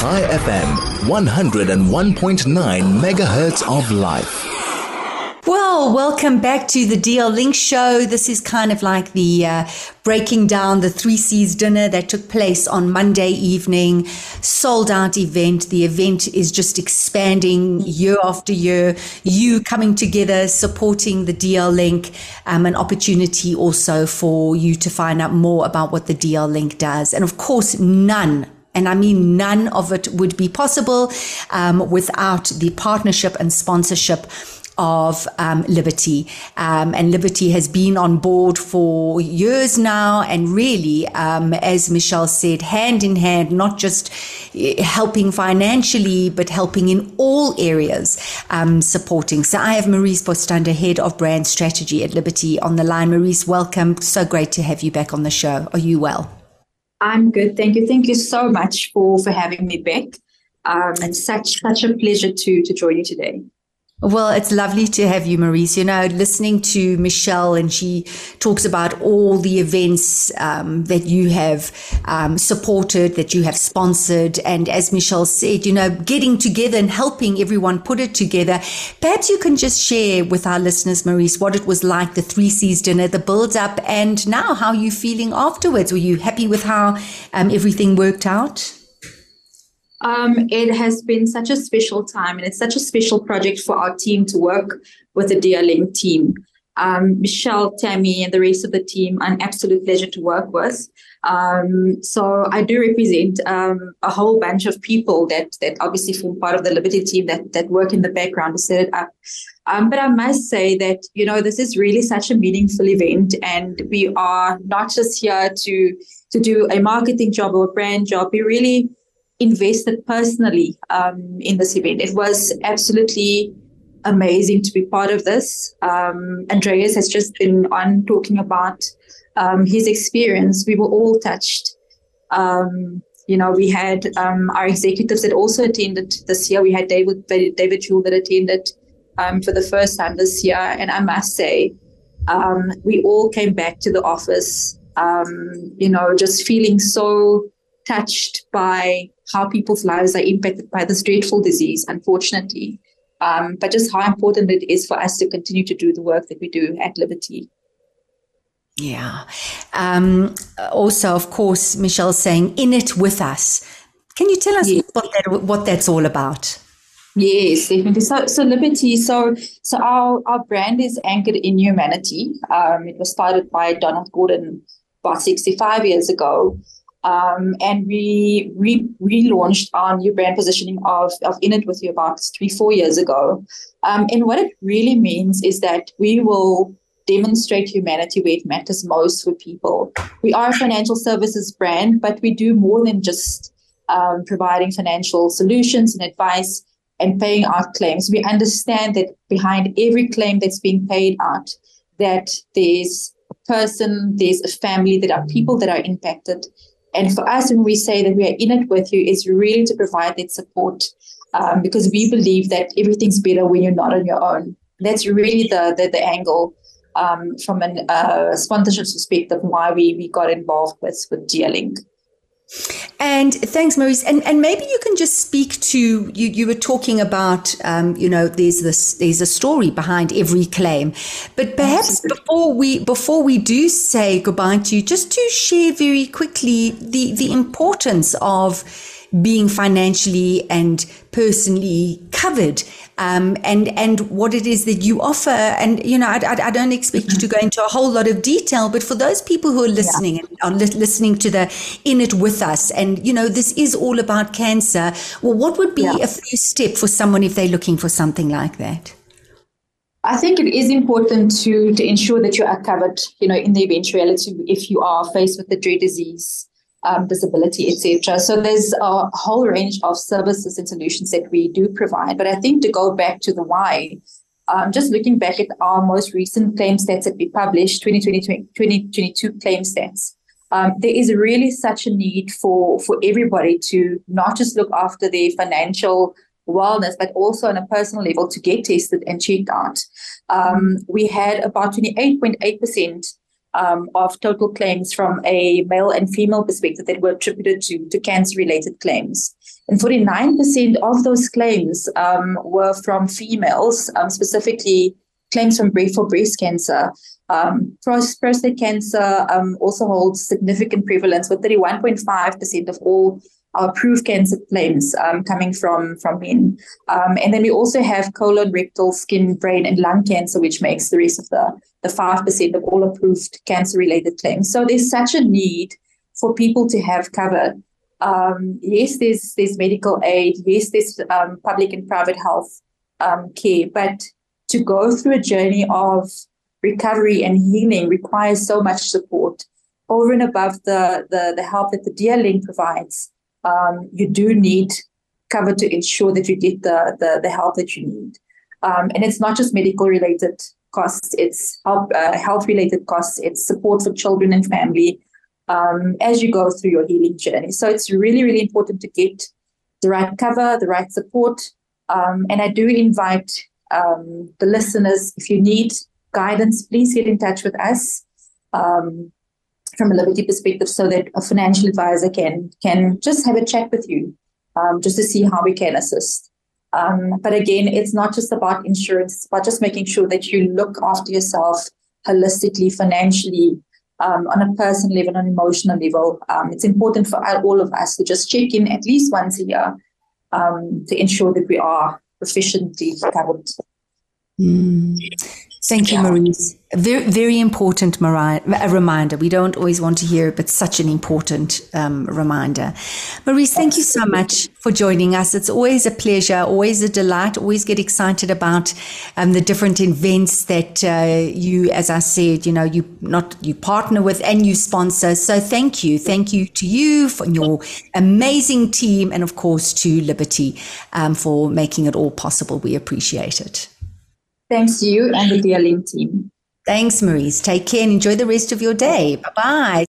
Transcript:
IFM 101.9 megahertz of life. Well, welcome back to the DLLink show. This is kind of like the breaking down the 3Cs dinner that took place on Monday evening. Sold out event. The event is just expanding year after year. You coming together, supporting the DLLink, an opportunity also for you to find out more about what the DLLink does. And of course, none of it would be possible without the partnership and sponsorship of Liberty. And Liberty has been on board for years now, and really, as Michelle said, hand in hand, not just helping financially, but helping in all areas, supporting. So I have Marees Bostander, Head of Brand Strategy at Liberty, on the line. Marees, welcome. So great to have you back on the show. Are you well? I'm good, thank you. Thank you so much for having me back. And such a pleasure to join you today. Well, it's lovely to have you, Marees. You know, listening to Michelle, and she talks about all the events that you have supported, that you have sponsored. And as Michelle said, you know, getting together and helping everyone put it together. Perhaps you can just share with our listeners, Marees, what it was like, the 3Cs dinner, the build-up, and now how you're feeling afterwards. Were you happy with how everything worked out? It has been such a special time, and it's such a special project for our team to work with the DLLink team. Michelle, Tammy, and the rest of the team are an absolute pleasure to work with. So I do represent a whole bunch of people that obviously form part of the Liberty team that work in the background to set it up. But I must say that, you know, this is really such a meaningful event, and we are not just here to do a marketing job or a brand job. We really invested personally in this event. It was absolutely amazing to be part of this. Andreas has just been on talking about his experience. We were all touched. You know, we had our executives that also attended this year. We had David Jule that attended for the first time this year. And I must say, we all came back to the office, you know, just feeling so touched by how people's lives are impacted by this dreadful disease, unfortunately, but just how important it is for us to continue to do the work that we do at Liberty. Yeah. Also, of course, Michelle's saying, in it with us. Can you tell us what that's all about? Yes, definitely. So Liberty, so our brand is anchored in humanity. It was started by Donald Gordon about 65 years ago. And we relaunched our new brand positioning of In It With You about 3-4 years ago. And what it really means is that we will demonstrate humanity where it matters most for people. We are a financial services brand, but we do more than just providing financial solutions and advice and paying out claims. We understand that behind every claim that's being paid out, that there's a person, there's a family, there are people that are impacted. And for us, when we say that we are in it with you, is really to provide that support, because we believe that everything's better when you're not on your own. That's really the angle from a sponsorship perspective, why we got involved with DLLink. And thanks, Marees. And maybe you can just speak to, you were talking about, you know, there's a story behind every claim. But perhaps before we do say goodbye to you, just to share very quickly the importance of being financially and personally covered, and what it is that you offer. And, you know, I don't expect you to go into a whole lot of detail, but for those people who are listening and are listening to the In It With Us, and, you know, this is all about cancer. Well, what would be a first step for someone if they're looking for something like that? I think it is important to ensure that you are covered, you know, in the eventuality if you are faced with the dread disease, disability, etc. So there's a whole range of services and solutions that we do provide. But I think to go back to the why, just looking back at our most recent claim stats that we published, 2022 claim stats, there is really such a need for everybody to not just look after their financial wellness, but also on a personal level to get tested and checked out. We had about 28.8% of total claims from a male and female perspective that were attributed to cancer-related claims. And 49% of those claims were from females, specifically claims from breast cancer. Prostate cancer also holds significant prevalence, with 31.5% of all approved cancer claims coming from men. And then we also have colon, rectal, skin, brain, and lung cancer, which makes the rest of the 5% of all approved cancer-related claims. So there's such a need for people to have cover. Yes, there's medical aid. Yes, there's public and private health care. But to go through a journey of recovery and healing requires so much support. Over and above the help that the DLLink provides, you do need cover to ensure that you get the help that you need. And it's not just medical-related costs, it's health-related costs, it's support for children and family as you go through your healing journey. So it's really, really important to get the right cover, the right support. And I do invite the listeners, if you need guidance, please get in touch with us from a Liberty perspective, so that a financial advisor can just have a chat with you just to see how we can assist. But again, it's not just about insurance, it's about just making sure that you look after yourself holistically, financially, on a personal level, on an emotional level. It's important for all of us to just check in at least once a year to ensure that we are proficiently covered. Mm. Thank you, Marees. Very, very important reminder. We don't always want to hear it, but such an important reminder. Marees, thank you so much for joining us. It's always a pleasure, always a delight, always get excited about the different events that you, as I said, you partner with and you sponsor. So thank you. Thank you to you for your amazing team, and of course to Liberty for making it all possible. We appreciate it. Thanks to you and the DLLink team. Thanks, Marees. Take care and enjoy the rest of your day. Bye-bye.